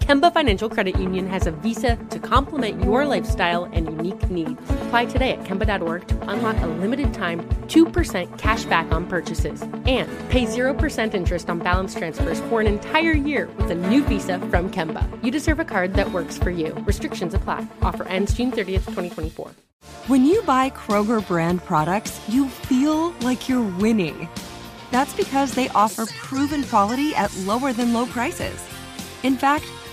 Kemba Financial Credit Union has a visa to complement your lifestyle and unique needs. Apply today at Kemba.org to unlock a limited-time 2% cashback on purchases and pay 0% interest on balance transfers for an entire year with a new visa from Kemba. You deserve a card that works for you. Restrictions apply. Offer ends June 30th, 2024. When you buy Kroger brand products, you feel like you're winning. That's because they offer proven quality at lower than low prices. In fact,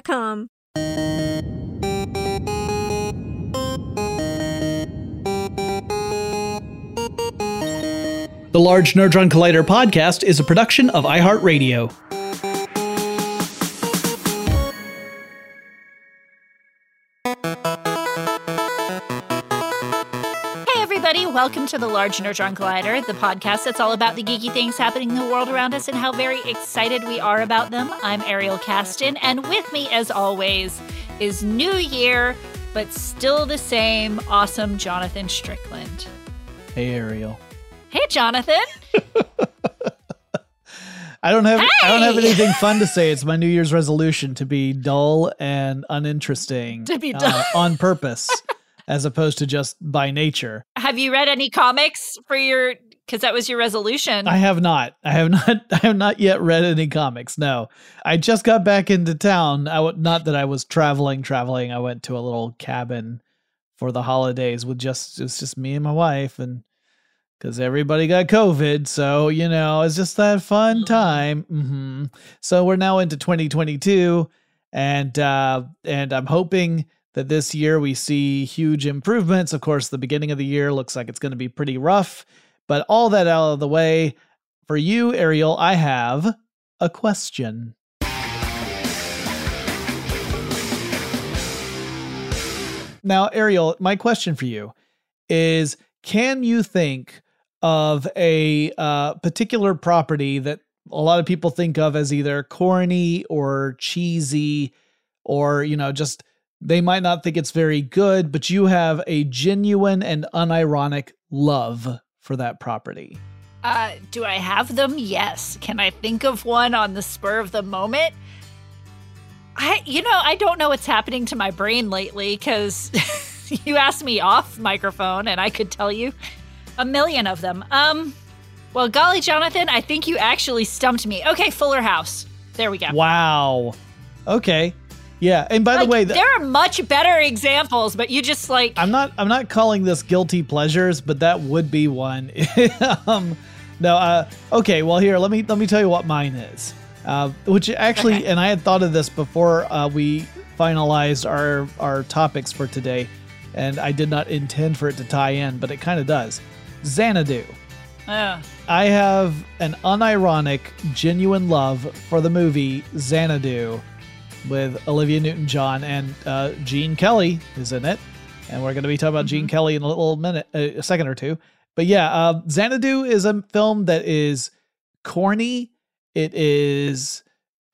The Large Nerdtron Collider podcast is a production of iHeartRadio. Welcome to the Large Nerdtron Collider, the podcast that's all about the geeky things happening in the world around us and how very excited we are about them. I'm Ariel Caston, and with me, as always, is new year, but still the same awesome Jonathan Strickland. Hey, Ariel. Hey, Jonathan. I don't have anything fun to say. It's my New Year's resolution to be dull and uninteresting. To be dull on purpose. As opposed to just by nature. Have you read any comics for your, because that was your resolution? I have not yet read any comics. No, I just got back into town. Not that I was traveling. I went to a little cabin for the holidays with it's just me and my wife, and because everybody got COVID. So, you know, it's just that fun time. Mm-hmm. So we're now into 2022 and I'm hoping that this year we see huge improvements. Of course, the beginning of the year looks like it's going to be pretty rough, but all that out of the way, for you, Ariel, I have a question. Now, Ariel, my question for you is, can you think of a particular property that a lot of people think of as either corny or cheesy or, you know, just... they might not think it's very good, but you have a genuine and unironic love for that property. Do I have them? Yes. Can I think of one on the spur of the moment? I don't know what's happening to my brain lately, because you asked me off microphone and I could tell you a million of them. Well, golly, Jonathan, I think you actually stumped me. Okay, Fuller House. There we go. Wow. Okay. Yeah, and by the way... there are much better examples, but you just like... I'm not calling this guilty pleasures, but that would be one. Okay, well, here, let me tell you what mine is. Which actually, okay. And I had thought of this before we finalized our topics for today, and I did not intend for it to tie in, but it kind of does. Xanadu. I have an unironic, genuine love for the movie Xanadu, with Olivia Newton-John, and Gene Kelly is in it. And we're going to be talking about Gene Kelly in a little minute, a second or two. But yeah, Xanadu is a film that is corny. It is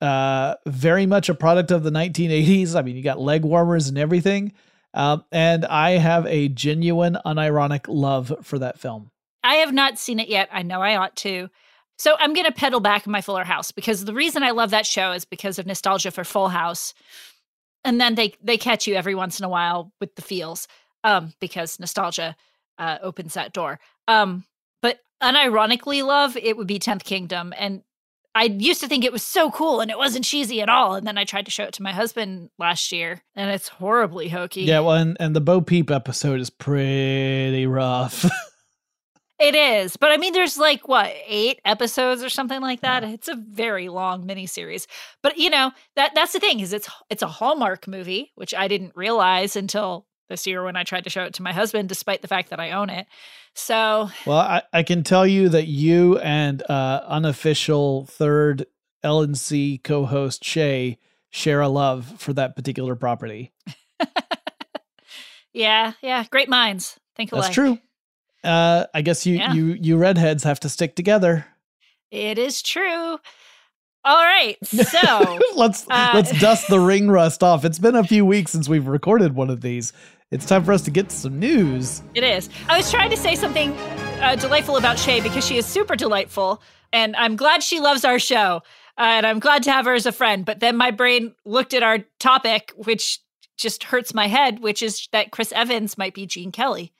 Very much a product of the 1980s. I mean, you got leg warmers and everything. And I have a genuine, unironic love for that film. I have not seen it yet. I know I ought to. So I'm going to pedal back in my Fuller House, because the reason I love that show is because of nostalgia for Full House. And then they catch you every once in a while with the feels, because nostalgia opens that door. But unironically love, it would be 10th Kingdom. And I used to think it was so cool and it wasn't cheesy at all. And then I tried to show it to my husband last year and it's horribly hokey. Yeah, well, and the Bo Peep episode is pretty rough. It is. But I mean, there's like, what, 8 episodes or something like that? Yeah. It's a very long miniseries. But, you know, that's the thing, is it's a Hallmark movie, which I didn't realize until this year when I tried to show it to my husband, despite the fact that I own it. So. Well, I can tell you that you and unofficial third LNC co-host Shay share a love for that particular property. Yeah. Great minds think alike. That's true. I guess you redheads have to stick together. It is true. All right, so let's dust the ring rust off. It's been a few weeks since we've recorded one of these. It's time for us to get to some news. It is. I was trying to say something delightful about Shay, because she is super delightful, and I'm glad she loves our show, and I'm glad to have her as a friend. But then my brain looked at our topic, which just hurts my head, which is that Chris Evans might be Gene Kelly.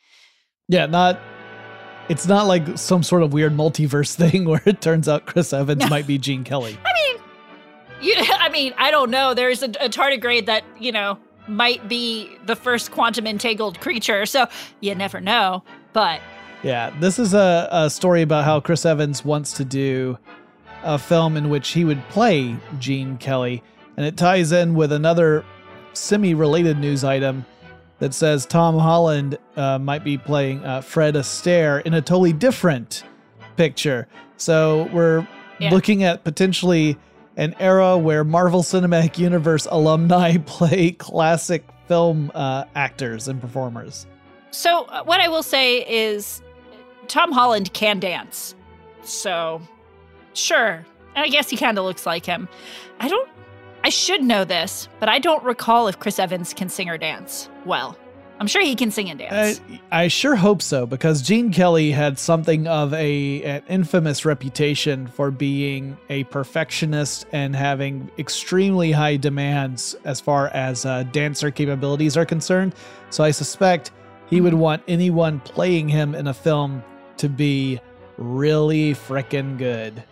Yeah, it's not like some sort of weird multiverse thing where it turns out Chris Evans might be Gene Kelly. I mean, I don't know. There's a tardigrade that, you know, might be the first quantum entangled creature. So you never know, but. Yeah, this is a story about how Chris Evans wants to do a film in which he would play Gene Kelly. And it ties in with another semi-related news item that says Tom Holland might be playing Fred Astaire in a totally different picture. So we're looking at potentially an era where Marvel Cinematic Universe alumni play classic film actors and performers. So what I will say is Tom Holland can dance. So sure. And I guess he kind of looks like him. I should know this, but I don't recall if Chris Evans can sing or dance well. I'm sure he can sing and dance. I sure hope so, because Gene Kelly had something of an infamous reputation for being a perfectionist and having extremely high demands as far as dancer capabilities are concerned. So I suspect he would want anyone playing him in a film to be really frickin' good.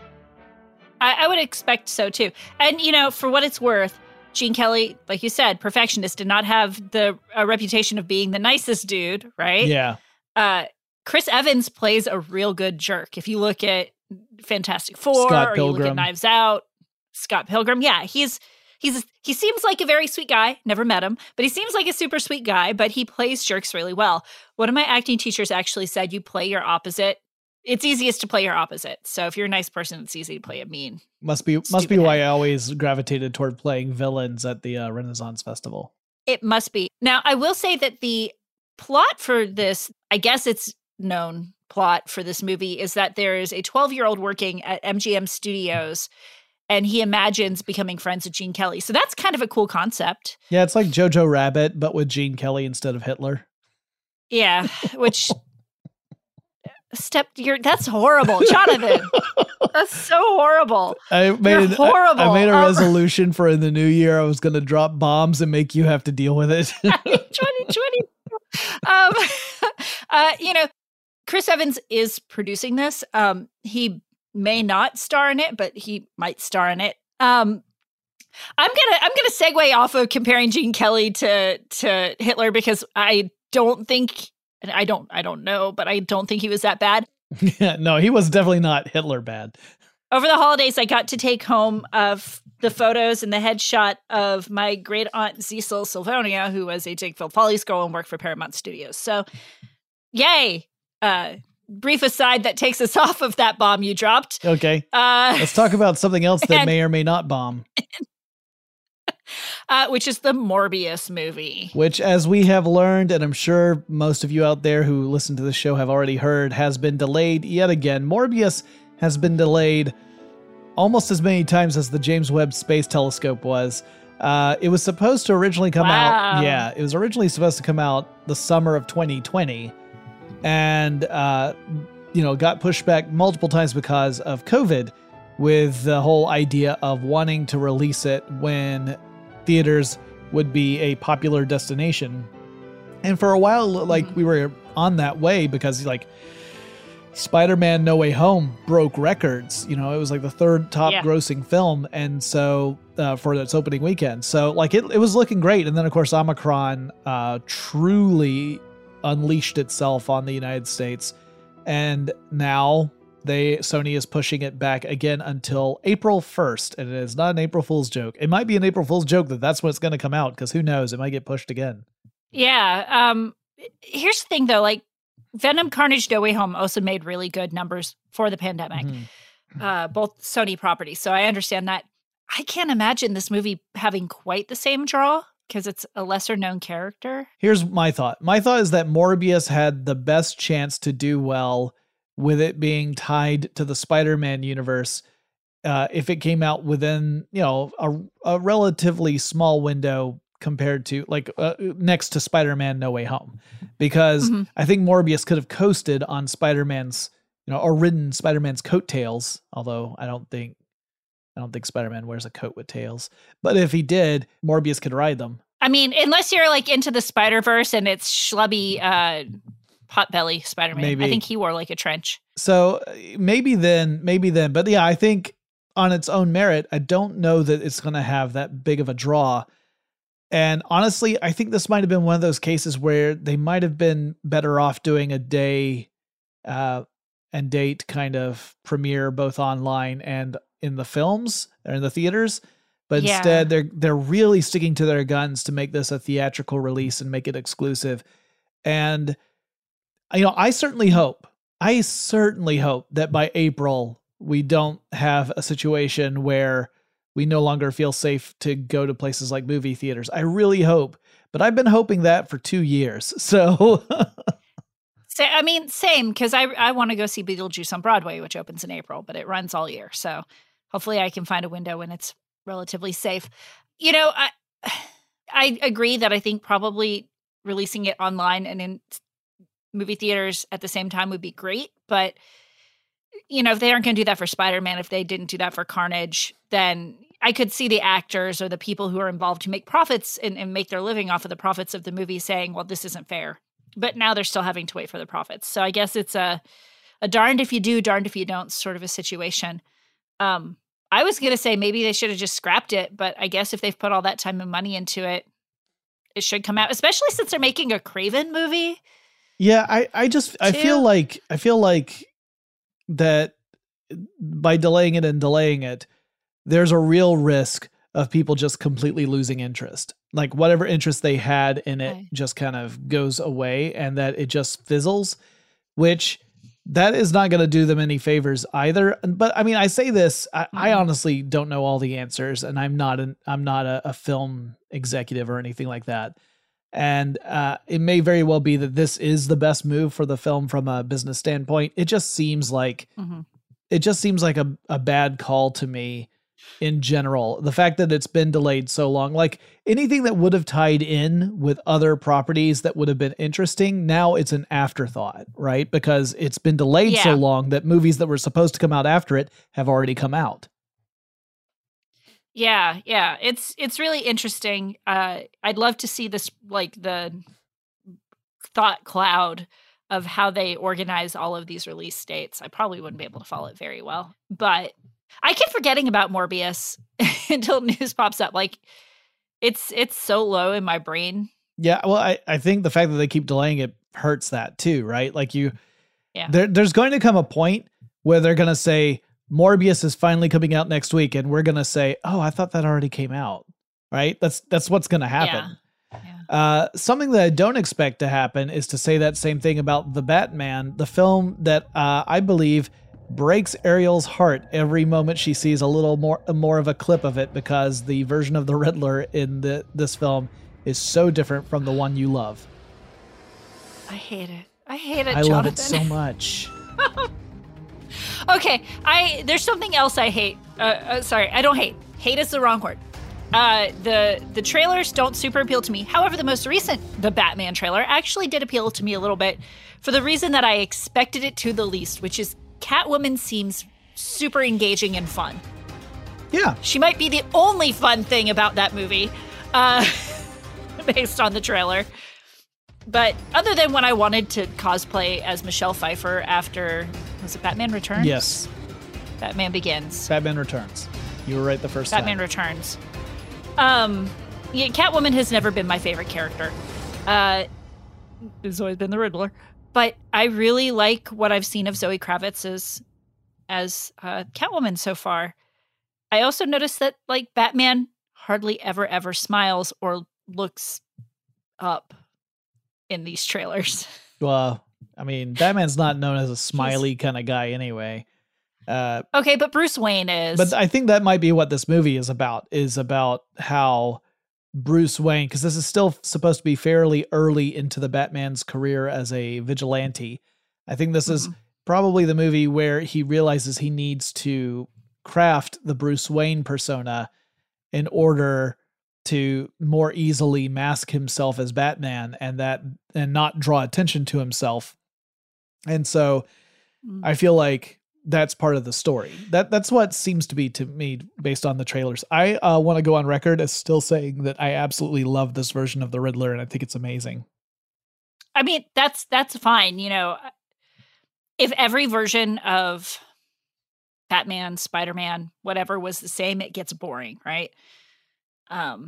I would expect so, too. And, you know, for what it's worth, Gene Kelly, like you said, perfectionist, did not have the reputation of being the nicest dude, right? Yeah. Chris Evans plays a real good jerk. If you look at Fantastic Four, or you look at Knives Out, Scott Pilgrim, yeah, he seems like a very sweet guy. Never met him, but he seems like a super sweet guy, but he plays jerks really well. One of my acting teachers actually said, you play your opposite. It's easiest to play your opposite. So if you're a nice person, it's easy to play a mean. Must be why I always gravitated toward playing villains at the Renaissance Festival. It must be. Now, I will say that the plot for this, I guess it's known plot for this movie, is that there is a 12-year-old working at MGM Studios, and he imagines becoming friends with Gene Kelly. So that's kind of a cool concept. Yeah, it's like Jojo Rabbit, but with Gene Kelly instead of Hitler. Yeah, which... that's horrible, Jonathan. That's so horrible. You're horrible. I made a resolution for in the new year. I was going to drop bombs and make you have to deal with it. 2020. You know, Chris Evans is producing this. He may not star in it, but he might star in it. I'm gonna segue off of comparing Gene Kelly to Hitler, because I don't think he was that bad. Yeah, no, he was definitely not Hitler bad. Over the holidays, I got to take home the photos and the headshot of my great aunt Cecil Silvonia, who was a Ziegfeld Follies girl and worked for Paramount Studios. So, yay! Brief aside that takes us off of that bomb you dropped. Okay. Let's talk about something else that may or may not bomb. Which is the Morbius movie. Which, as we have learned, and I'm sure most of you out there who listen to this show have already heard, has been delayed yet again. Morbius has been delayed almost as many times as the James Webb Space Telescope was. It was supposed to originally come out. Yeah, it was originally supposed to come out the summer of 2020, and got pushed back multiple times because of COVID, with the whole idea of wanting to release it when theaters would be a popular destination. And for a while, we were on that way because Spider-Man: No Way Home broke records. It was the third top grossing film. And so for its opening weekend. So it was looking great. And then, of course, Omicron truly unleashed itself on the United States. And now Sony is pushing it back again until April 1st. And it is not an April Fool's joke. It might be an April Fool's joke that's when it's going to come out, because who knows? It might get pushed again. Yeah. Here's the thing, though. Venom, Carnage, No Way Home also made really good numbers for the pandemic, both Sony properties. So I understand that. I can't imagine this movie having quite the same draw because it's a lesser known character. Here's my thought. My thought is that Morbius had the best chance to do well with it being tied to the Spider-Man universe. If it came out within, a relatively small window compared to next to Spider-Man: No Way Home, because I think Morbius could have coasted on Spider-Man's, or ridden Spider-Man's coattails. Although I don't think Spider-Man wears a coat with tails, but if he did, Morbius could ride them. I mean, unless you're into the Spider-Verse and it's schlubby, potbelly Spider-Man. Maybe. I think he wore a trench. So maybe then, but yeah, I think on its own merit, I don't know that it's going to have that big of a draw. And honestly, I think this might have been one of those cases where they might have been better off doing a day and date kind of premiere, both online and in the films or in the theaters. But instead, they're really sticking to their guns to make this a theatrical release and make it exclusive. And I certainly hope that by April we don't have a situation where we no longer feel safe to go to places like movie theaters. I really hope, but I've been hoping that for 2 years. So I mean, same, because I want to go see Beetlejuice on Broadway, which opens in April, but it runs all year. So hopefully I can find a window when it's relatively safe. I agree that I think probably releasing it online and in movie theaters at the same time would be great, but if they aren't going to do that for Spider-Man, if they didn't do that for Carnage, then I could see the actors or the people who are involved to make profits and make their living off of the profits of the movie saying, well, this isn't fair. But now they're still having to wait for the profits. So I guess it's a darned if you do, darned if you don't sort of a situation. I was going to say maybe they should have just scrapped it, but I guess if they've put all that time and money into it, it should come out, especially since they're making a Craven movie. Yeah, I feel like that by delaying it, there's a real risk of people just completely losing interest. Whatever interest they had in it just kind of goes away, and that it just fizzles, which that is not going to do them any favors either. But I mean, I say this, I honestly don't know all the answers, and I'm not a film executive or anything like that. And it may very well be that this is the best move for the film from a business standpoint. It just seems like a bad call to me in general. The fact that it's been delayed so long, anything that would have tied in with other properties that would have been interesting, now it's an afterthought, right? Because it's been delayed so long that movies that were supposed to come out after it have already come out. Yeah. It's really interesting. I'd love to see this, the thought cloud of how they organize all of these release dates. I probably wouldn't be able to follow it very well, but I keep forgetting about Morbius until news pops up. It's so low in my brain. Yeah. Well, I think the fact that they keep delaying it hurts that too, right? There's going to come a point where they're going to say, Morbius is finally coming out next week, and we're going to say, oh, I thought that already came out, right? That's what's going to happen. Yeah. Something that I don't expect to happen is to say that same thing about The Batman, the film that I believe breaks Ariel's heart every moment she sees a little more of a clip of it, because the version of the Riddler in this film is so different from the one you love. I hate it, Jonathan. I love it so much. Okay, there's something else I hate. Sorry, I don't hate. Hate is the wrong word. The trailers don't super appeal to me. However, the most recent, the Batman trailer, actually did appeal to me a little bit for the reason that I expected it to the least, which is Catwoman seems super engaging and fun. Yeah. She might be the only fun thing about that movie, based on the trailer. But other than when I wanted to cosplay as Michelle Pfeiffer after, was it Batman Returns? Yes. Batman Begins. Batman Returns. You were right the first time. Batman Returns. Yeah, Catwoman has never been my favorite character. It's always been the Riddler. But I really like what I've seen of Zoe Kravitz as Catwoman so far. I also noticed that, like, Batman hardly ever smiles or looks up in these trailers. Well, I mean, Batman's not known as a smiley kind of guy anyway. Okay, but Bruce Wayne is. But I think that might be what this movie is about how Bruce Wayne, because this is still supposed to be fairly early into the Batman's career as a vigilante. I think this is probably the movie where he realizes he needs to craft the Bruce Wayne persona in order to more easily mask himself as Batman and not draw attention to himself. And so I feel like that's part of the story. That's what seems to be to me based on the trailers. I want to go on record as still saying that I absolutely love this version of the Riddler, and I think it's amazing. I mean, that's fine. You know, if every version of Batman, Spider-Man, whatever was the same, it gets boring, right?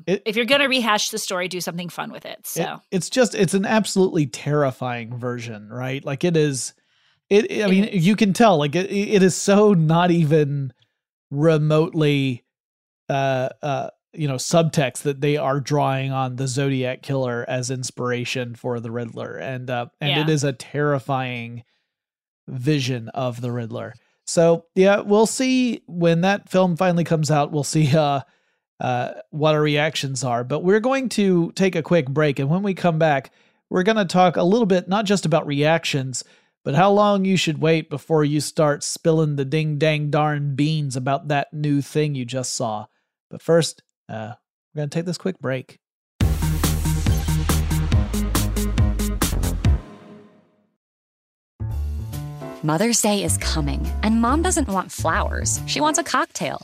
If you're going to rehash the story, do something fun with it. So it's an absolutely terrifying version, right? Like it is. You can tell, like, it is so not even remotely, subtext that they are drawing on the Zodiac Killer as inspiration for the Riddler. And it is a terrifying vision of the Riddler. So, yeah, we'll see when that film finally comes out. We'll see what our reactions are. But we're going to take a quick break. And when we come back, we're going to talk a little bit, not just about reactions, but how long you should wait before you start spilling the ding dang darn beans about that new thing you just saw. But first, we're going to take this quick break. Mother's Day is coming, and Mom doesn't want flowers. She wants a cocktail.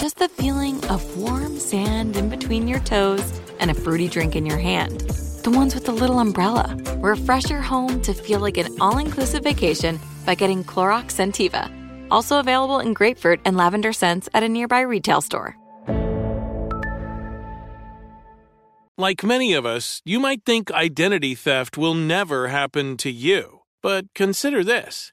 just the feeling of warm sand in between your toes and a fruity drink in your hand. The ones with the little umbrella. Refresh your home to feel like an all-inclusive vacation by getting Clorox Scentiva. Also available in grapefruit and lavender scents at a nearby retail store. Like many of us, you might think identity theft will never happen to you. But consider this.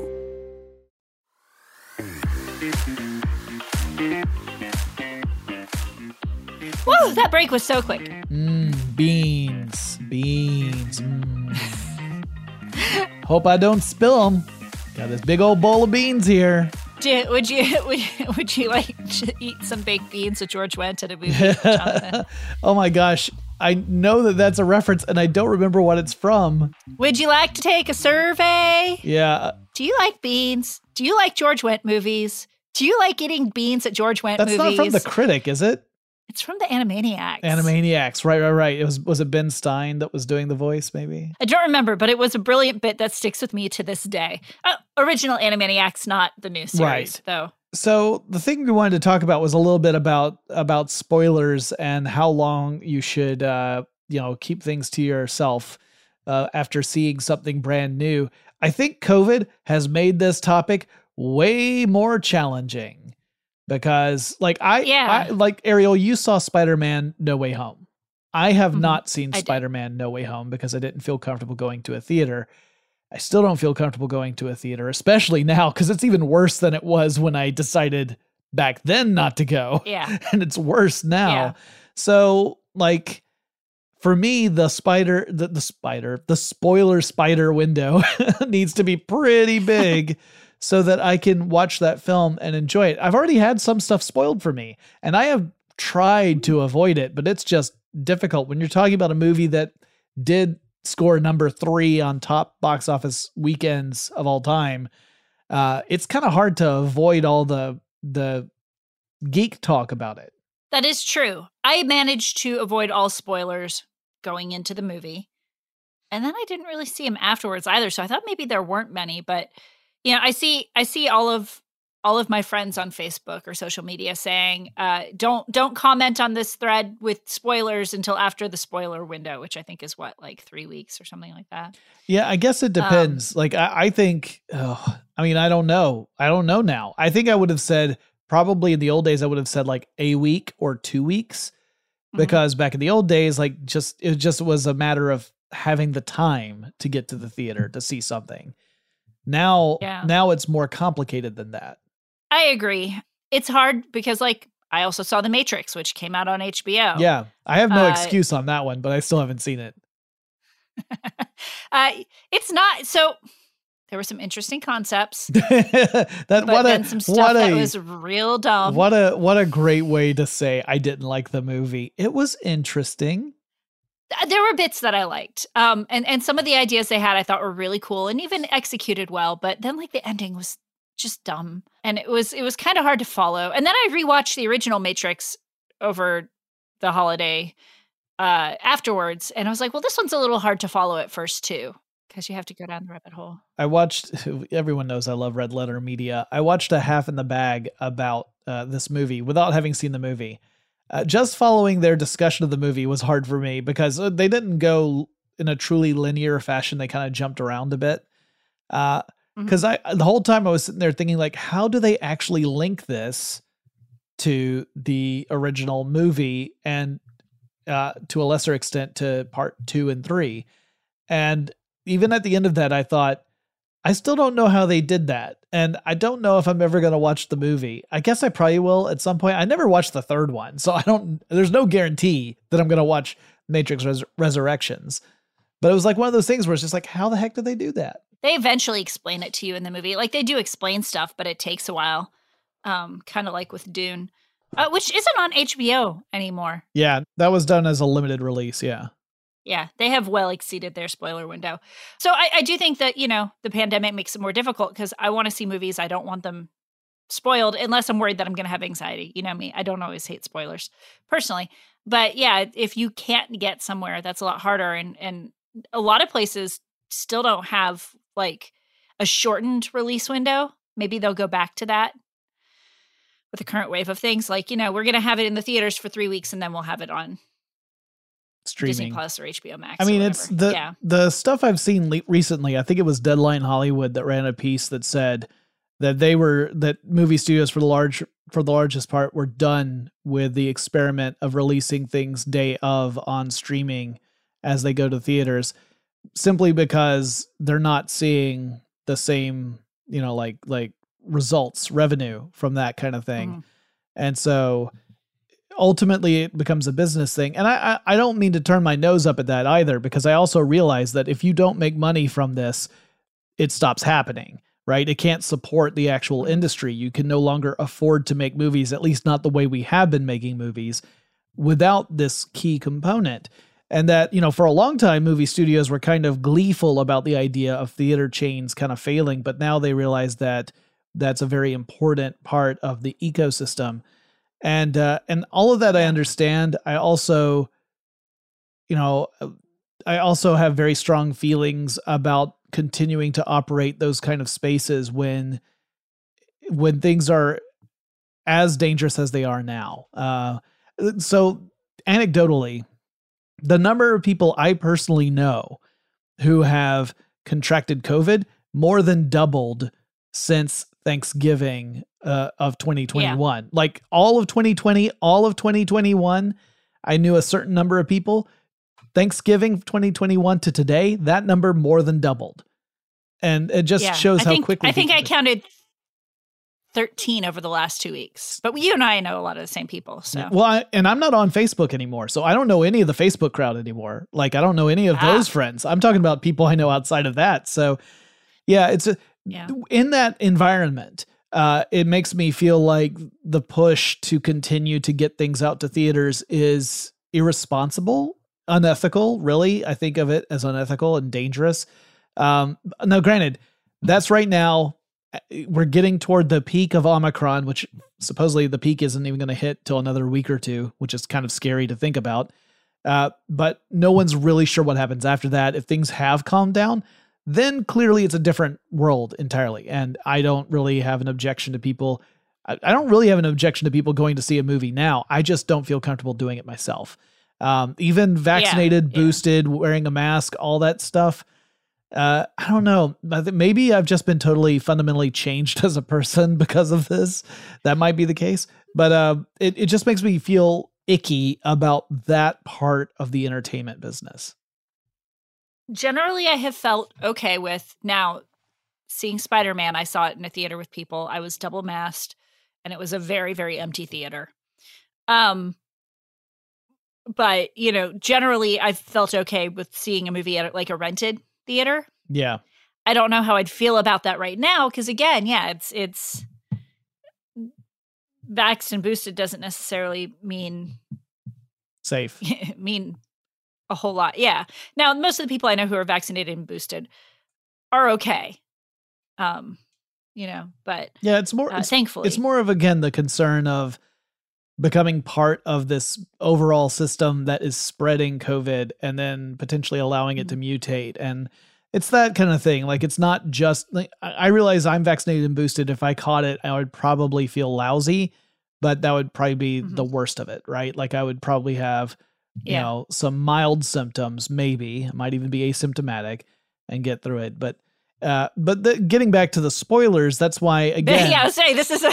Whoa, that break was so quick. Beans. Hope I don't spill them. Got this big old bowl of beans here. Would you like to eat some baked beans with George Wendt at a movie, Jonathan? Oh my gosh. I know that that's a reference, and I don't remember what it's from. Would you like to take a survey? Yeah. Do you like beans? Do you like George Wendt movies? Do you like eating beans at George Wendt movies? That's not from The Critic, is it? It's from the Animaniacs. Right. Was it Ben Stein that was doing the voice, maybe? I don't remember, but it was a brilliant bit that sticks with me to this day. Original Animaniacs, not the new series, though. So the thing we wanted to talk about was a little bit about spoilers and how long you should, keep things to yourself after seeing something brand new. I think COVID has made this topic way more challenging because like Ariel, you saw Spider-Man: No Way Home. I have not seen Spider-Man: No Way Home because I didn't feel comfortable going to a theater. I still don't feel comfortable going to a theater, especially now, because it's even worse than it was when I decided back then not to go. Yeah. And it's worse now. Yeah. So, like, for me, the spoiler spider window needs to be pretty big so that I can watch that film and enjoy it. I've already had some stuff spoiled for me, and I have tried to avoid it, but it's just difficult. When you're talking about a movie that did score number 3 on top box office weekends of all time, it's kind of hard to avoid all the geek talk about it. That is true. I managed to avoid all spoilers going into the movie. And then I didn't really see them afterwards either. So I thought maybe there weren't many, but I see all of my friends on Facebook or social media saying, don't comment on this thread with spoilers until after the spoiler window, which I think is 3 weeks or something like that. Yeah, I guess it depends. I don't know. I don't know now. I think I would have said probably in the old days, I would have said like a week or 2 weeks, because back in the old days, it was a matter of having the time to get to the theater to see something. Now it's more complicated than that. I agree. It's hard because, I also saw The Matrix, which came out on HBO. Yeah, I have no excuse on that one, but I still haven't seen it. It's not, so there were some interesting concepts. Some stuff that was real dumb. What a great way to say I didn't like the movie. It was interesting. There were bits that I liked, and some of the ideas they had I thought were really cool and even executed well. But then, the ending was just dumb, and it was kind of hard to follow. And then I rewatched the original Matrix over the holiday afterwards, and I was like, "Well, this one's a little hard to follow at first too." Because you have to go down the rabbit hole. I watched, everyone knows I love Red Letter Media. I watched a Half in the Bag about this movie without having seen the movie. Just following their discussion of the movie was hard for me because they didn't go in a truly linear fashion. They kind of jumped around a bit. Because the whole time I was sitting there thinking, like, how do they actually link this to the original movie and to a lesser extent to part 2 and 3? And even at the end of that, I thought, I still don't know how they did that. And I don't know if I'm ever going to watch the movie. I guess I probably will at some point. I never watched the third one, so I don't, there's no guarantee that I'm going to watch Matrix Resurrections. But it was like one of those things where it's just like, how the heck did they do that? They eventually explain it to you in the movie. Like, they do explain stuff, but it takes a while. Kind of like with Dune, which isn't on HBO anymore. Yeah, that was done as a limited release. Yeah. Yeah, they have well exceeded their spoiler window. So I do think that, you know, the pandemic makes it more difficult because I want to see movies. I don't want them spoiled unless I'm worried that I'm going to have anxiety. You know me, I don't always hate spoilers personally. But yeah, if you can't get somewhere, that's a lot harder. And a lot of places still don't have like a shortened release window. Maybe they'll go back to that with the current wave of things. Like, you know, we're going to have it in the theaters for 3 weeks and then we'll have it on streaming. Disney Plus or HBO Max. I mean, it's the stuff I've seen recently. I think it was Deadline Hollywood that ran a piece that said that they were, that movie studios for the largest part were done with the experiment of releasing things day of on streaming as they go to theaters, simply because they're not seeing the same, you know, like results, revenue from that kind of thing. Mm-hmm. And so ultimately it becomes a business thing. And I don't mean to turn my nose up at that either, because I also realize that if you don't make money from this, it stops happening, right? It can't support the actual industry. You can no longer afford to make movies, at least not the way we have been making movies, without this key component. And that, you know, for a long time, movie studios were kind of gleeful about the idea of theater chains kind of failing, but now they realize that that's a very important part of the ecosystem. And all of that I understand. I also, you know, I also have very strong feelings about continuing to operate those kind of spaces when things are as dangerous as they are now. So anecdotally, the number of people I personally know who have contracted COVID more than doubled since Thanksgiving of 2021. Yeah. Like all of 2020, all of 2021, I knew a certain number of people. Thanksgiving 2021 to today, that number more than doubled. And it just shows how quickly. I think I counted 13 over the last 2 weeks, but you and I know a lot of the same people. So well, and I'm not on Facebook anymore, so I don't know any of the Facebook crowd anymore. Like I don't know any of those friends. I'm talking about people I know outside of that. So yeah, it's in that environment, it makes me feel like the push to continue to get things out to theaters is irresponsible, unethical, really. I think of it as unethical and dangerous. Now, granted, that's right now. We're getting toward the peak of Omicron, which supposedly the peak isn't even going to hit till another week or two, which is kind of scary to think about. But no one's really sure what happens after that. If things have calmed down, then clearly it's a different world entirely. And I don't really have an objection to people. I don't really have an objection to people going to see a movie now. I just don't feel comfortable doing it myself. Even vaccinated, boosted, wearing a mask, all that stuff. I don't know. Maybe I've just been totally fundamentally changed as a person because of this. That might be the case. But it just makes me feel icky about that part of the entertainment business. Generally, I have felt okay with now seeing Spider-Man. I saw it in a theater with people. I was double masked, and it was a very, very empty theater. But, you know, generally, I've felt okay with seeing a movie at like a rented theater. Yeah. I don't know how I'd feel about that right now because, again, it's vaxxed and boosted doesn't necessarily mean safe. Mean a whole lot. Yeah. Now, most of the people I know who are vaccinated and boosted are okay. You know, but yeah, it's more thankfully. It's more of, again, the concern of becoming part of this overall system that is spreading COVID and then potentially allowing it to mutate. And It's that kind of thing. Like, it's not just like, I realize I'm vaccinated and boosted. If I caught it, I would probably feel lousy, but that would probably be the worst of it, right? Like, I would probably have, you know, some mild symptoms, maybe. I might even be asymptomatic and get through it. But getting back to the spoilers, that's why again. Yeah, I was saying this is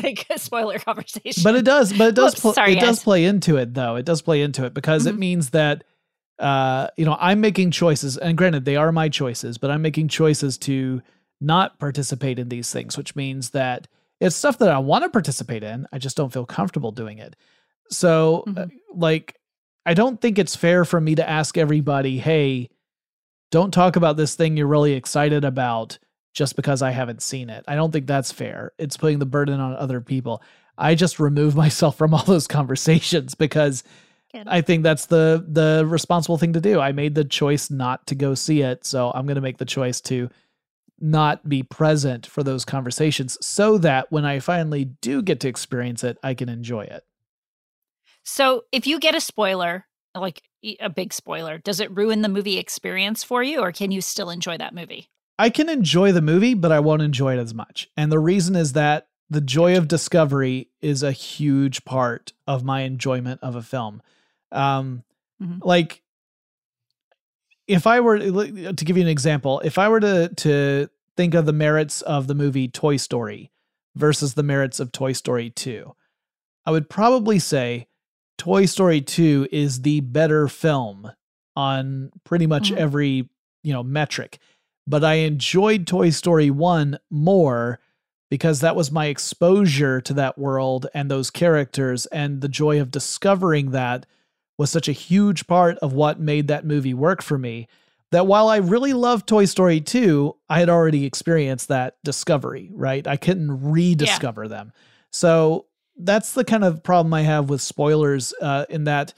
a good spoiler conversation. But it does. Whoops, it does play into it though. It does play into it because it means that you know, I'm making choices, and granted they are my choices, but I'm making choices to not participate in these things, which means that it's stuff that I want to participate in. I just don't feel comfortable doing it. So, like, I don't think it's fair for me to ask everybody, hey, don't talk about this thing you're really excited about just because I haven't seen it. I don't think that's fair. It's putting the burden on other people. I just remove myself from all those conversations because I think that's the responsible thing to do. I made the choice not to go see it, so I'm going to make the choice to not be present for those conversations so that when I finally do get to experience it, I can enjoy it. So if you get a spoiler, like a big spoiler, does it ruin the movie experience for you, or can you still enjoy that movie? I can enjoy the movie, but I won't enjoy it as much. And the reason is that the joy of discovery is a huge part of my enjoyment of a film. Like, if I were to give you an example, if I were to think of the merits of the movie Toy Story versus the merits of Toy Story 2, I would probably say Toy Story 2 is the better film on pretty much every, you know, metric. But I enjoyed Toy Story 1 more because that was my exposure to that world and those characters, and the joy of discovering that was such a huge part of what made that movie work for me, that while I really loved Toy Story 2, I had already experienced that discovery, right? I couldn't rediscover them. So that's the kind of problem I have with spoilers, in that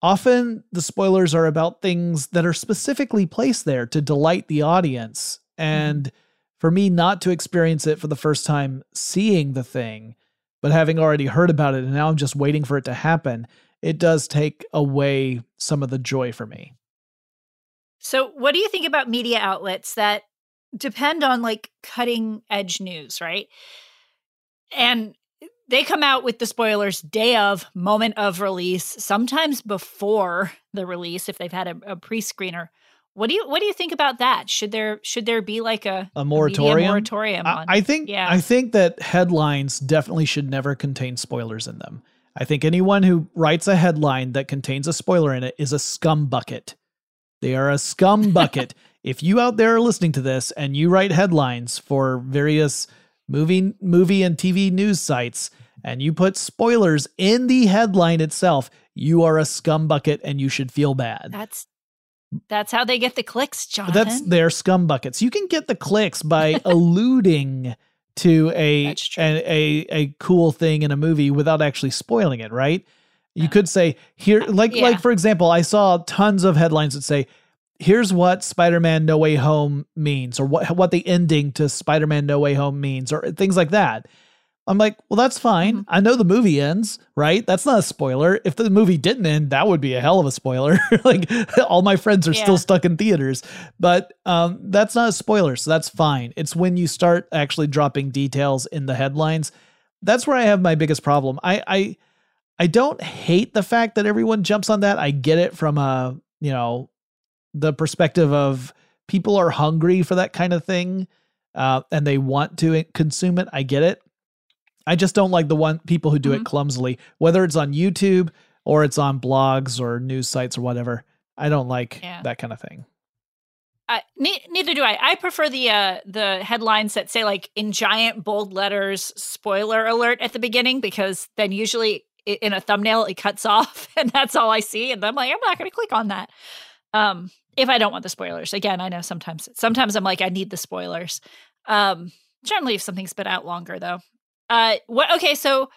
often the spoilers are about things that are specifically placed there to delight the audience. And for me not to experience it for the first time seeing the thing, but having already heard about it and now I'm just waiting for it to happen, it does take away some of the joy for me. So what do you think about media outlets that depend on like cutting edge news, right? And they come out with the spoilers day of, moment of release, sometimes before the release if they've had a pre-screener. What do you think about that? Should there be like a moratorium? I think that headlines definitely should never contain spoilers in them. I think anyone who writes a headline that contains a spoiler in it is a scum bucket. They are a scum bucket. If you out there are listening to this and you write headlines for various movie and TV news sites, and you put spoilers in the headline itself, you are a scumbucket and you should feel bad. That's how they get the clicks, Jonathan. That's their scumbuckets. You can get the clicks by alluding to a cool thing in a movie without actually spoiling it, right? You could say here, like for example, I saw tons of headlines that say, here's what Spider-Man: No Way Home means, or what the ending to Spider-Man: No Way Home means, or things like that. I'm like, well, that's fine. I know the movie ends, right? That's not a spoiler. If the movie didn't end, that would be a hell of a spoiler. Like, all my friends are still stuck in theaters, but that's not a spoiler. So that's fine. It's when you start actually dropping details in the headlines. That's where I have my biggest problem. I don't hate the fact that everyone jumps on that. I get it from the perspective of people are hungry for that kind of thing, and they want to consume it. I get it. I just don't like people who do it clumsily, whether it's on YouTube or it's on blogs or news sites or whatever. I don't like that kind of thing. Neither do I. I prefer the headlines that say, like, in giant bold letters, spoiler alert at the beginning, because then usually in a thumbnail it cuts off and that's all I see. And I'm like, I'm not going to click on that. If I don't want the spoilers. Again, I know sometimes I'm like, I need the spoilers. Generally if something's been out longer though. So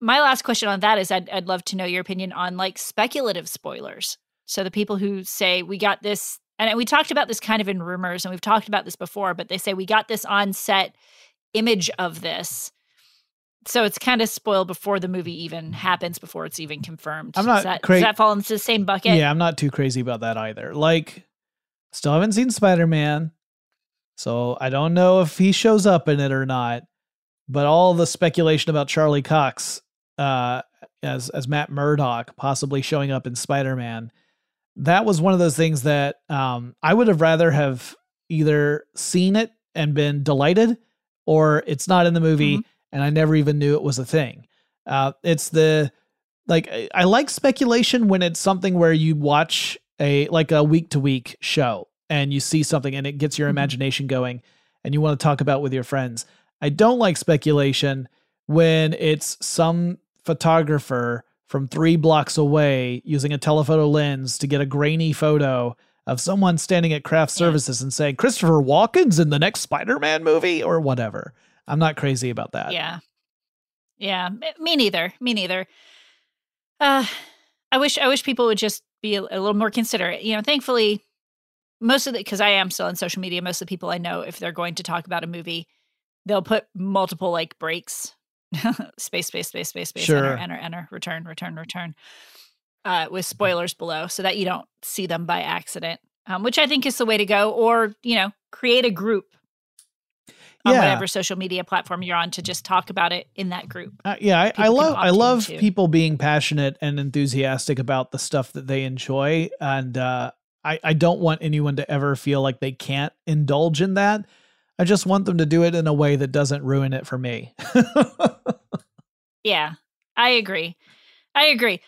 my last question on that is I'd love to know your opinion on like speculative spoilers. So the people who say we got this, and we talked about this kind of in rumors and we've talked about this before, but they say we got this on set image of this. So it's kind of spoiled before the movie even happens, before it's even confirmed. Does that fall into the same bucket? Yeah, I'm not too crazy about that either. Like, Still haven't seen Spider-Man, so I don't know if he shows up in it or not. But all the speculation about Charlie Cox as Matt Murdock possibly showing up in Spider-Man, that was one of those things that I would have rather have either seen it and been delighted, or it's not in the movie and I never even knew it was a thing. It's the, like, I like speculation when it's something where you watch a week-to-week show and you see something and it gets your imagination going and you want to talk about with your friends. I don't like speculation when it's some photographer from 3 blocks away using a telephoto lens to get a grainy photo of someone standing at craft services and saying, Christopher Walken's in the next Spider-Man movie or whatever. I'm not crazy about that. Yeah. Yeah. Me neither. I wish people would just be a little more considerate. You know, thankfully, because I am still on social media, most of the people I know, if they're going to talk about a movie, they'll put multiple breaks, space, sure. enter, return. With spoilers below so that you don't see them by accident, which I think is the way to go. Or, create a group on whatever social media platform you're on to just talk about it in that group. I love people being passionate and enthusiastic about the stuff that they enjoy. And I don't want anyone to ever feel like they can't indulge in that. I just want them to do it in a way that doesn't ruin it for me. Yeah, I agree,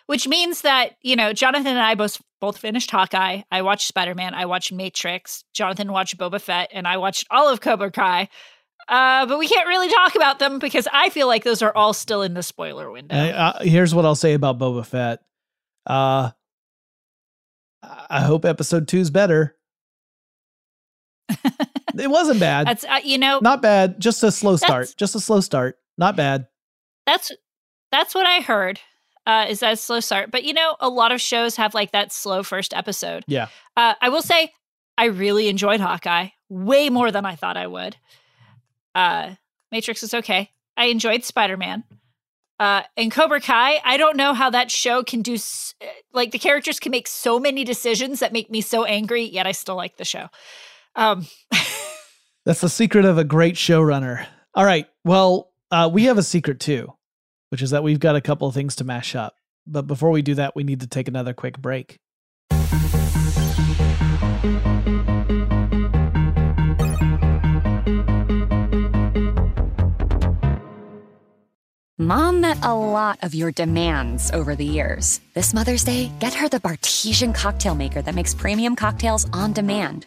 which means that, Jonathan and I both finished Hawkeye. I watched Spider-Man. I watched Matrix. Jonathan watched Boba Fett, and I watched all of Cobra Kai. But we can't really talk about them because I feel like those are all still in the spoiler window. Here's what I'll say about Boba Fett. I hope episode 2 is better. It wasn't bad. That's, not bad. Just a slow start. Not bad. That's what I heard. Is that a slow start. But, a lot of shows have that slow first episode. Yeah. I will say I really enjoyed Hawkeye way more than I thought I would. Matrix is okay. I enjoyed Spider-Man. And Cobra Kai, I don't know how that show can do... the characters can make so many decisions that make me so angry, yet I still like the show. That's the secret of a great showrunner. All right. Well, we have a secret, too, which is that we've got a couple of things to mash up. But before we do that, we need to take another quick break. Mom met a lot of your demands over the years. This Mother's Day, get her the Bartesian cocktail maker that makes premium cocktails on demand.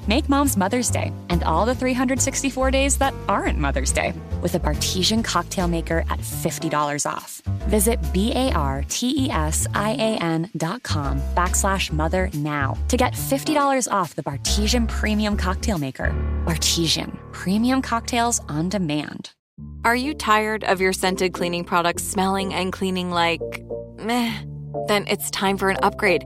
Make Mom's Mother's Day and all the 364 days that aren't Mother's Day with a Bartesian cocktail maker at $50 off. Visit BARTESIAN.com/mother now to get $50 off the Bartesian Premium Cocktail Maker. Bartesian, premium cocktails on demand. Are you tired of your scented cleaning products smelling and cleaning like meh? Then it's time for an upgrade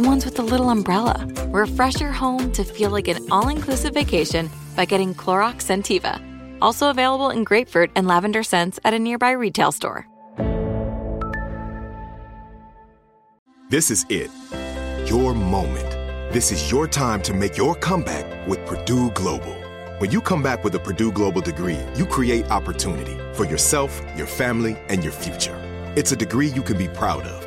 ones with the little umbrella. Refresh your home to feel like an all-inclusive vacation by getting Clorox Scentiva. Also available in grapefruit and lavender scents at a nearby retail store. This is it. Your moment. This is your time to make your comeback with Purdue Global. When you come back with a Purdue Global degree, you create opportunity for yourself, your family, and your future. It's a degree you can be proud of,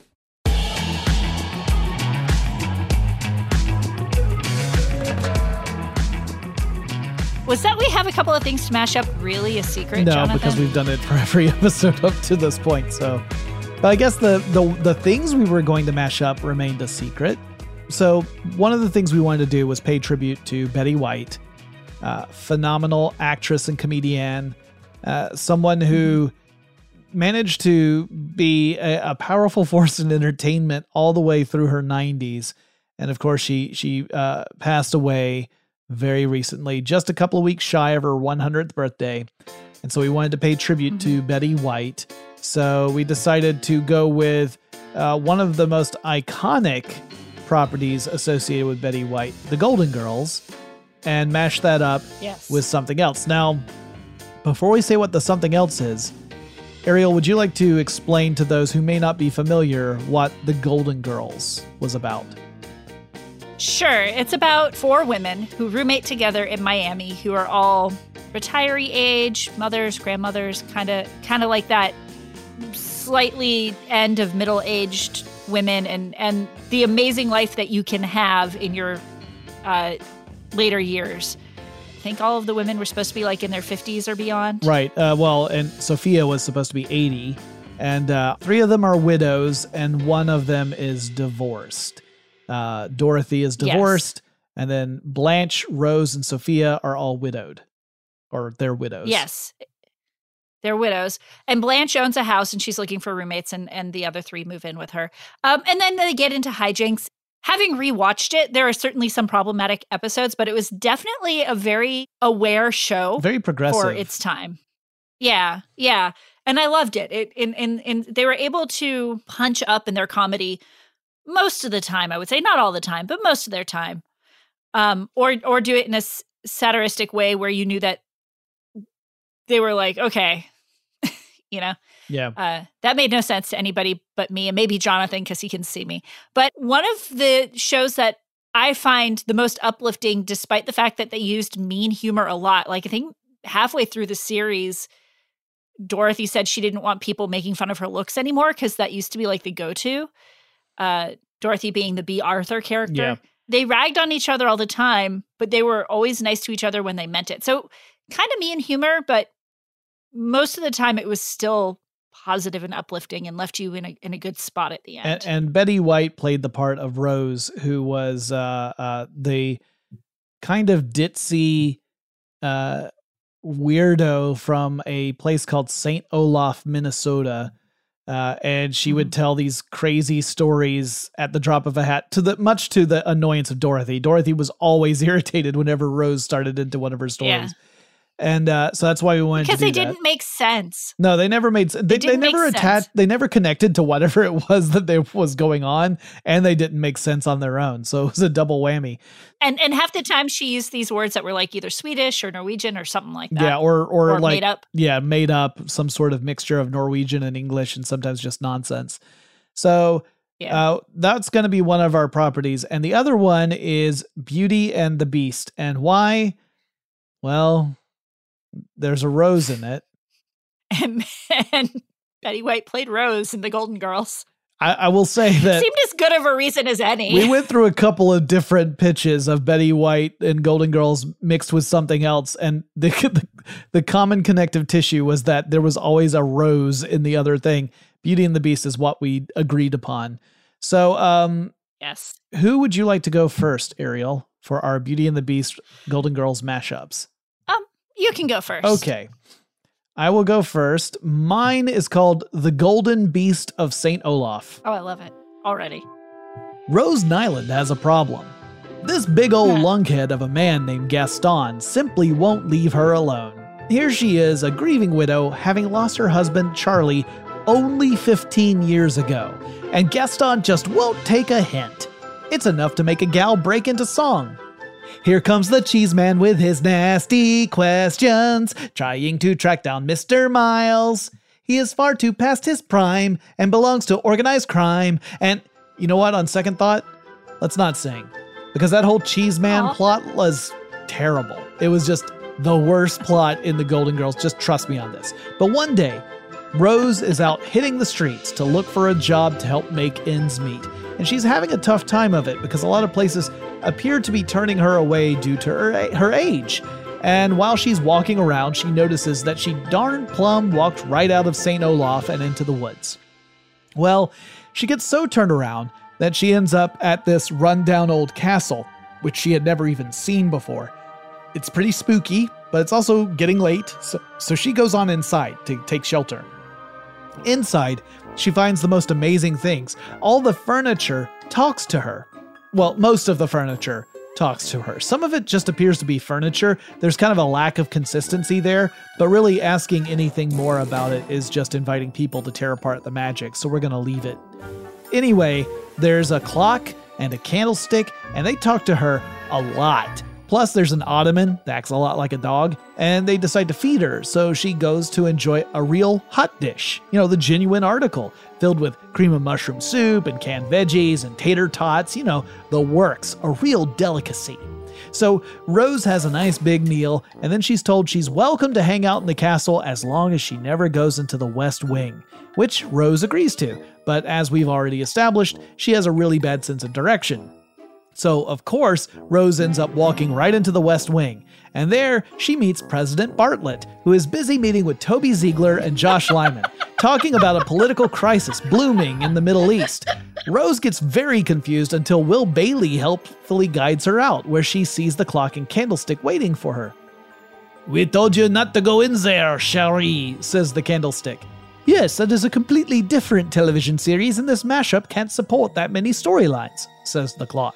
Was that we have a couple of things to mash up really a secret, No, Jonathan? Because we've done it for every episode up to this point. So, but I guess the things we were going to mash up remained a secret. So one of the things we wanted to do was pay tribute to Betty White, phenomenal actress and comedian, someone who managed to be a powerful force in entertainment all the way through her 90s. And of course, she passed away very recently, just a couple of weeks shy of her 100th birthday. And so we wanted to pay tribute to Betty White. So we decided to go with one of the most iconic properties associated with Betty White, the Golden Girls, and mash that up with something else. Now, before we say what the something else is, Ariel, would you like to explain to those who may not be familiar what the Golden Girls was about? Sure. It's about four women who roommate together in Miami who are all retiree age, mothers, grandmothers, kind of like that slightly end of middle-aged women and the amazing life that you can have in your later years. I think all of the women were supposed to be like in their 50s or beyond. Right. Well, and Sophia was supposed to be 80, and three of them are widows and one of them is divorced. Dorothy is divorced, and then Blanche, Rose, and Sophia are all widowed, or they're widows. Yes, they're widows. And Blanche owns a house, and she's looking for roommates, and the other three move in with her. And then they get into hijinks. Having rewatched it, there are certainly some problematic episodes, but it was definitely a very aware show. Very progressive. For its time. Yeah, yeah. And I loved it. And they were able to punch up in their comedy most of the time, I would say, not all the time, but most of their time, or do it in a satiristic way where you knew that they were like, okay, that made no sense to anybody but me and maybe Jonathan because he can see me. But one of the shows that I find the most uplifting, despite the fact that they used mean humor a lot, like I think halfway through the series, Dorothy said she didn't want people making fun of her looks anymore because that used to be like the go-to. Dorothy being the B. Arthur character. Yeah. They ragged on each other all the time, but they were always nice to each other when they meant it. So kind of mean humor, but most of the time it was still positive and uplifting and left you in a good spot at the end. And Betty White played the part of Rose, who was the kind of ditzy weirdo from a place called St. Olaf, Minnesota. And she would tell these crazy stories at the drop of a hat, much to the annoyance of Dorothy. Dorothy was always irritated whenever Rose started into one of her stories. Yeah. And so that's why we wanted to do that. Because they didn't make sense. No, they never made sense. They never connected to whatever it was that was going on, and they didn't make sense on their own. So it was a double whammy. And half the time she used these words that were like either Swedish or Norwegian or something like that. Yeah, or like made up. Yeah, made up, some sort of mixture of Norwegian and English and sometimes just nonsense. So that's going to be one of our properties. And the other one is Beauty and the Beast. And why? Well, there's a Rose in it. And Betty White played Rose in the Golden Girls. I will say that seemed as good of a reason as any. We went through a couple of different pitches of Betty White and Golden Girls mixed with something else, and the common connective tissue was that there was always a Rose in the other thing. Beauty and the Beast is what we agreed upon. So, yes. Who would you like to go first, Ariel, for our Beauty and the Beast Golden Girls mashups? You can go first. Okay. I will go first. Mine is called The Golden Beast of St. Olaf. Oh, I love it already. Rose Nyland has a problem. This big old lunkhead of a man named Gaston simply won't leave her alone. Here she is, a grieving widow, having lost her husband, Charlie, only 15 years ago, and Gaston just won't take a hint. It's enough to make a gal break into song. Here comes the cheese man with his nasty questions, trying to track down Mr. Miles. He is far too past his prime and belongs to organized crime. And you know what? On second thought, let's not sing, because that whole cheese man plot was terrible. It was just the worst plot in the Golden Girls. Just trust me on this. But one day, Rose is out hitting the streets to look for a job to help make ends meet. And she's having a tough time of it because a lot of places appear to be turning her away due to her age. And while she's walking around, she notices that she darn plumb walked right out of St. Olaf and into the woods. Well, she gets so turned around that she ends up at this rundown old castle, which she had never even seen before. It's pretty spooky, but it's also getting late, so she goes on inside to take shelter. Inside, she finds the most amazing things. All the furniture talks to her. Well, most of the furniture talks to her. Some of it just appears to be furniture. There's kind of a lack of consistency there, but really asking anything more about it is just inviting people to tear apart the magic, so we're going to leave it. Anyway, there's a clock and a candlestick, and they talk to her a lot. Plus, there's an ottoman that acts a lot like a dog, and they decide to feed her, so she goes to enjoy a real hot dish. You know, the genuine article, filled with cream of mushroom soup and canned veggies and tater tots, you know, the works, a real delicacy. So Rose has a nice big meal, and then she's told she's welcome to hang out in the castle as long as she never goes into the West Wing, which Rose agrees to, but as we've already established, she has a really bad sense of direction. So, of course, Rose ends up walking right into the West Wing. And there, she meets President Bartlett, who is busy meeting with Toby Ziegler and Josh Lyman, talking about a political crisis blooming in the Middle East. Rose gets very confused until Will Bailey helpfully guides her out, where she sees the clock and candlestick waiting for her. "We told you not to go in there, Cherie," says the candlestick. "Yes, that is a completely different television series, and this mashup can't support that many storylines," says the clock.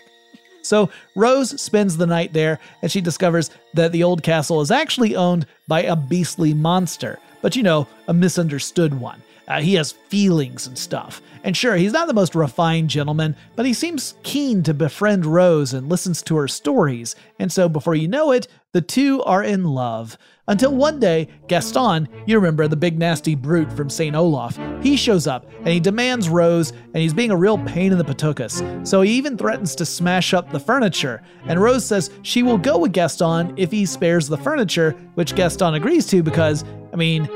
So Rose spends the night there, and she discovers that the old castle is actually owned by a beastly monster, but you know, a misunderstood one. He has feelings and stuff. And sure, he's not the most refined gentleman, but he seems keen to befriend Rose and listens to her stories. And so before you know it, the two are in love. Until one day, Gaston, you remember the big nasty brute from St. Olaf, he shows up and he demands Rose, and he's being a real pain in the patuchas. So he even threatens to smash up the furniture. And Rose says she will go with Gaston if he spares the furniture, which Gaston agrees to because, I mean,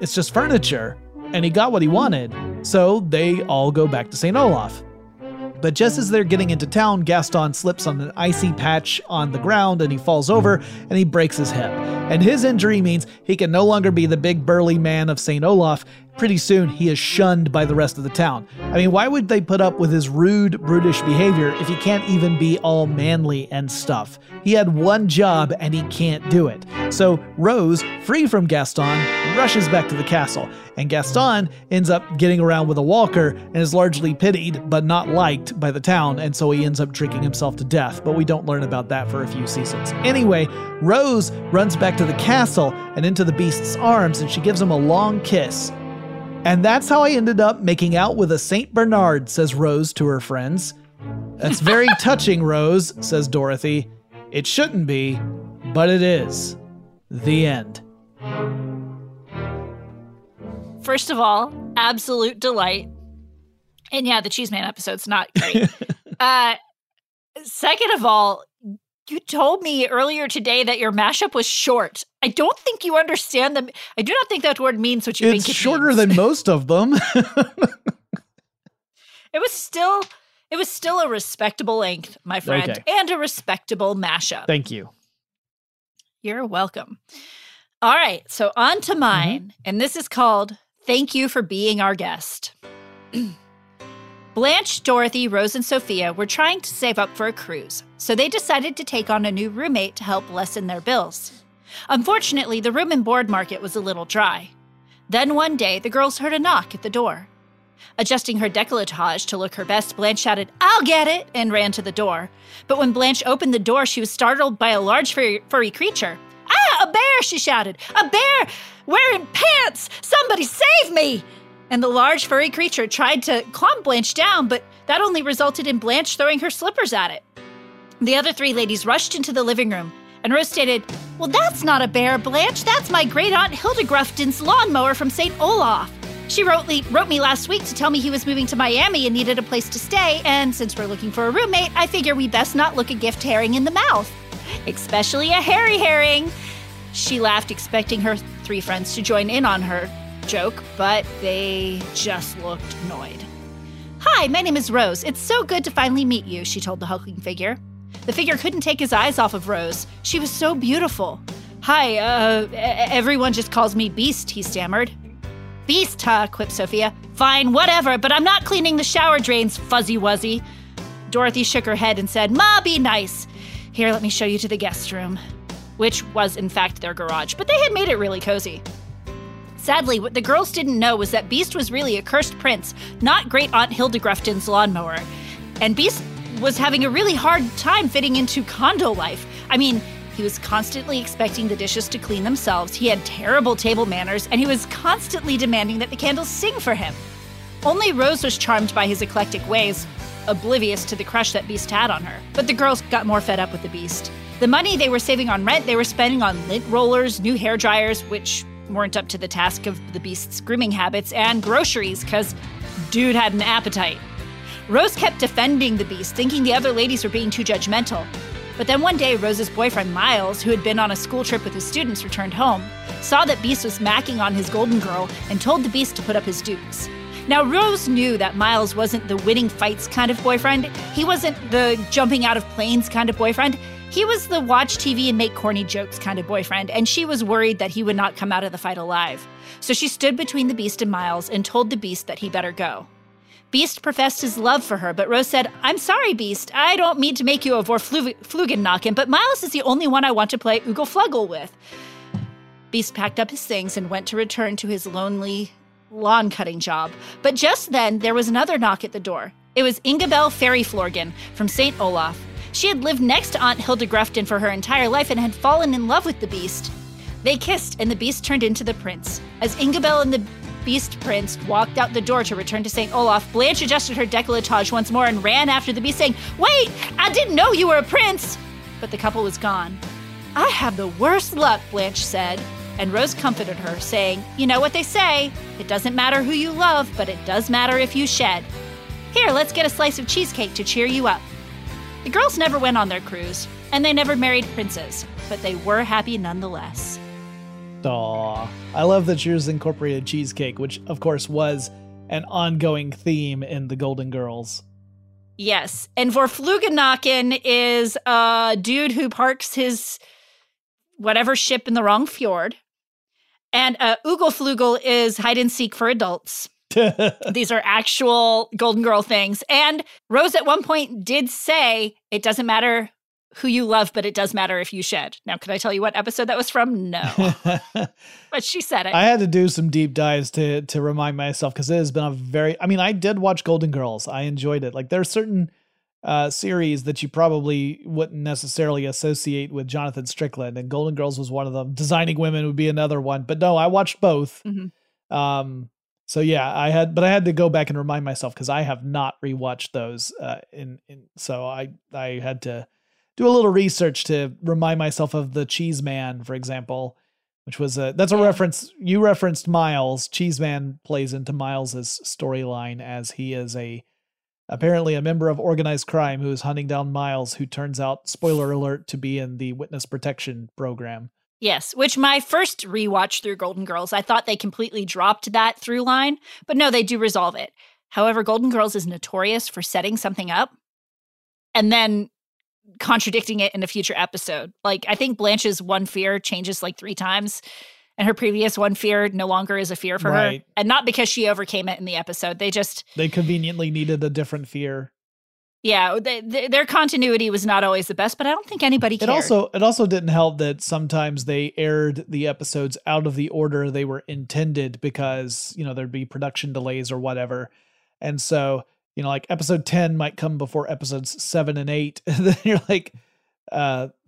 it's just furniture. And he got what he wanted, so they all go back to St. Olaf. But just as they're getting into town, Gaston slips on an icy patch on the ground, and he falls over, and he breaks his hip. And his injury means he can no longer be the big burly man of St. Olaf. Pretty soon, he is shunned by the rest of the town. I mean, why would they put up with his rude, brutish behavior if he can't even be all manly and stuff? He had one job, and he can't do it. So Rose, free from Gaston, rushes back to the castle, and Gaston ends up getting around with a walker and is largely pitied but not liked by the town, and so he ends up drinking himself to death, but we don't learn about that for a few seasons. Anyway, Rose runs back to the castle and into the beast's arms, and she gives him a long kiss. "And that's how I ended up making out with a Saint Bernard," says Rose to her friends. "That's very touching, Rose," says Dorothy. "It shouldn't be, but it is." The end. First of all, absolute delight. And yeah, the Cheeseman episode's not great. Second of all, you told me earlier today that your mashup was short. I don't think you understand them. I do not think that word means what you think it means. It's shorter than most of them. It was still a respectable length, my friend, okay, and a respectable mashup. Thank you. You're welcome. All right, so on to mine, and this is called Thank You for Being Our Guest. Blanche, Dorothy, Rose, and Sophia were trying to save up for a cruise, so they decided to take on a new roommate to help lessen their bills. Unfortunately, the room and board market was a little dry. Then one day, the girls heard a knock at the door. Adjusting her décolletage to look her best, Blanche shouted, "I'll get it," and ran to the door. But when Blanche opened the door, she was startled by a large furry creature. "Ah, a bear!" she shouted. "A bear wearing pants! Somebody save me!" And the large furry creature tried to clomp Blanche down, but that only resulted in Blanche throwing her slippers at it. The other three ladies rushed into the living room, and Rose stated, "Well, that's not a bear, Blanche. That's my great-aunt Hildegruftin's lawnmower from St. Olaf. She wrote me last week to tell me he was moving to Miami and needed a place to stay, and since we're looking for a roommate, I figure we best not look a gift herring in the mouth. Especially a hairy herring." She laughed, expecting her three friends to join in on her joke, but they just looked annoyed. "Hi, my name is Rose. It's so good to finally meet you," she told the hulking figure. The figure couldn't take his eyes off of Rose. She was so beautiful. "Hi, everyone just calls me Beast," he stammered. "Beast, huh?" quipped Sophia. "Fine, whatever, but I'm not cleaning the shower drains, fuzzy wuzzy." Dorothy shook her head and said, "Ma, be nice. Here, let me show you to the guest room," which was, in fact, their garage, but they had made it really cozy. Sadly, what the girls didn't know was that Beast was really a cursed prince, not great-aunt Hildegruftin's lawnmower. And Beast was having a really hard time fitting into condo life. I mean, he was constantly expecting the dishes to clean themselves, he had terrible table manners, and he was constantly demanding that the candles sing for him. Only Rose was charmed by his eclectic ways, oblivious to the crush that Beast had on her. But the girls got more fed up with the Beast. The money they were saving on rent, they were spending on lint rollers, new hair dryers, which weren't up to the task of the Beast's grooming habits, and groceries, because dude had an appetite. Rose kept defending the Beast, thinking the other ladies were being too judgmental. But then one day, Rose's boyfriend, Miles, who had been on a school trip with his students, returned home, saw that Beast was macking on his golden girl, and told the Beast to put up his dukes. Now, Rose knew that Miles wasn't the winning fights kind of boyfriend. He wasn't the jumping out of planes kind of boyfriend. He was the watch TV and make corny jokes kind of boyfriend, and she was worried that he would not come out of the fight alive. So she stood between the Beast and Miles and told the Beast that he better go. Beast professed his love for her, but Rose said, "I'm sorry, Beast. I don't mean to make you a Vorflugennachen, but Miles is the only one I want to play Oogle Fluggle with." Beast packed up his things and went to return to his lonely lawn-cutting job. But just then, there was another knock at the door. It was Ingebel Fairyflorgen from St. Olaf. She had lived next to Aunt Hildegruftin for her entire life and had fallen in love with the Beast. They kissed, and the Beast turned into the Prince. As Ingebel and the Beast Prince walked out the door to return to St. Olaf, Blanche adjusted her décolletage once more and ran after the Beast, saying, "Wait, I didn't know you were a prince!" But the couple was gone. "I have the worst luck," Blanche said, and Rose comforted her, saying, "You know what they say, it doesn't matter who you love, but it does matter if you shed. Here, let's get a slice of cheesecake to cheer you up." The girls never went on their cruise, and they never married princes, but they were happy nonetheless. Aw, I love that yours incorporated cheesecake, which, of course, was an ongoing theme in the Golden Girls. Yes, and Vorflugennachen is a dude who parks his whatever ship in the wrong fjord, and Oogleflugel is hide-and-seek for adults. These are actual Golden Girl things, and Rose at one point did say, "It doesn't matter who you love, but it does matter if you shed." Now, could I tell you what episode that was from? No. But she said it. I had to do some deep dives to remind myself, because it has been a very... I mean, I did watch Golden Girls. I enjoyed it. Like, there are certain series that you probably wouldn't necessarily associate with Jonathan Strickland, and Golden Girls was one of them. Designing Women would be another one. But no, I watched both. Mm-hmm. So yeah, I had to go back and remind myself, because I have not rewatched those. So I had to do a little research to remind myself of the Cheese Man, for example, which was that's a reference. You referenced Miles. Cheese Man plays into Miles's storyline, as he is apparently a member of organized crime who is hunting down Miles, who turns out, spoiler alert, to be in the witness protection program. Yes, which my first rewatch through Golden Girls, I thought they completely dropped that through line, but no, they do resolve it. However, Golden Girls is notorious for setting something up and then contradicting it in a future episode. Like, I think Blanche's one fear changes like 3 times, and her previous one fear no longer is a fear for her. And not because she overcame it in the episode. They conveniently needed a different fear. Yeah, their continuity was not always the best, but I don't think anybody cared. It also didn't help that sometimes they aired the episodes out of the order they were intended because, you know, there'd be production delays or whatever. And so, you know, like episode 10 might come before episodes 7 and 8. And then you're like,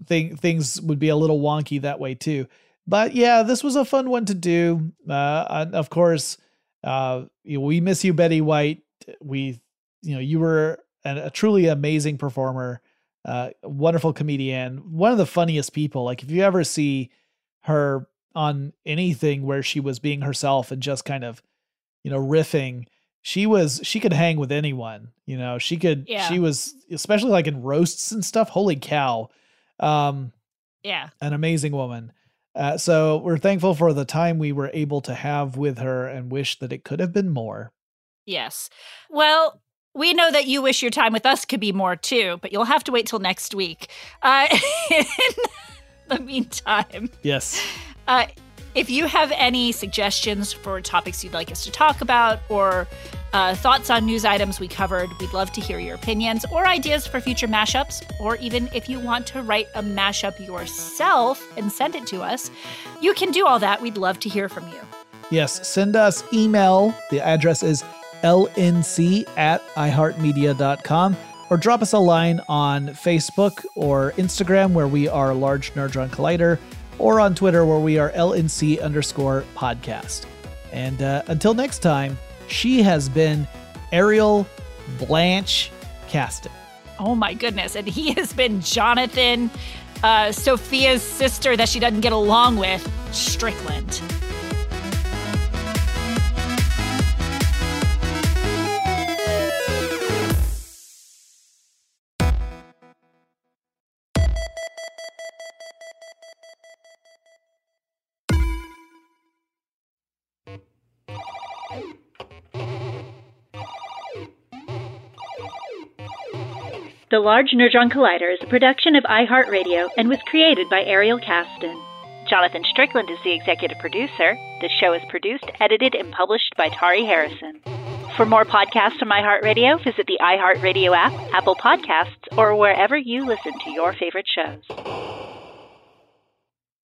things would be a little wonky that way too. But yeah, this was a fun one to do. Of course, we miss you, Betty White. You were a truly amazing performer, wonderful comedian, one of the funniest people. Like if you ever see her on anything where she was being herself and just kind of, riffing, she could hang with anyone, she was, especially like in roasts and stuff. Holy cow. An amazing woman. So we're thankful for the time we were able to have with her and wish that it could have been more. Yes. Well, we know that you wish your time with us could be more too, but you'll have to wait till next week. In the meantime, yes. If you have any suggestions for topics you'd like us to talk about or thoughts on news items we covered, we'd love to hear your opinions or ideas for future mashups, or even if you want to write a mashup yourself and send it to us, you can do all that. We'd love to hear from you. Yes, send us email. The address is lnc@iheartmedia.com, or drop us a line on Facebook or Instagram, where we are Large Nerdtron Collider, or on Twitter, where we are LNC_podcast. And until next time, she has been Ariel Blanche Caston. Oh my goodness. And he has been Jonathan, Sophia's sister that she doesn't get along with, Strickland. The Large Nerdtron Collider is a production of iHeartRadio and was created by Ariel Caston. Jonathan Strickland is the executive producer. The show is produced, edited, and published by Tari Harrison. For more podcasts from iHeartRadio, visit the iHeartRadio app, Apple Podcasts, or wherever you listen to your favorite shows.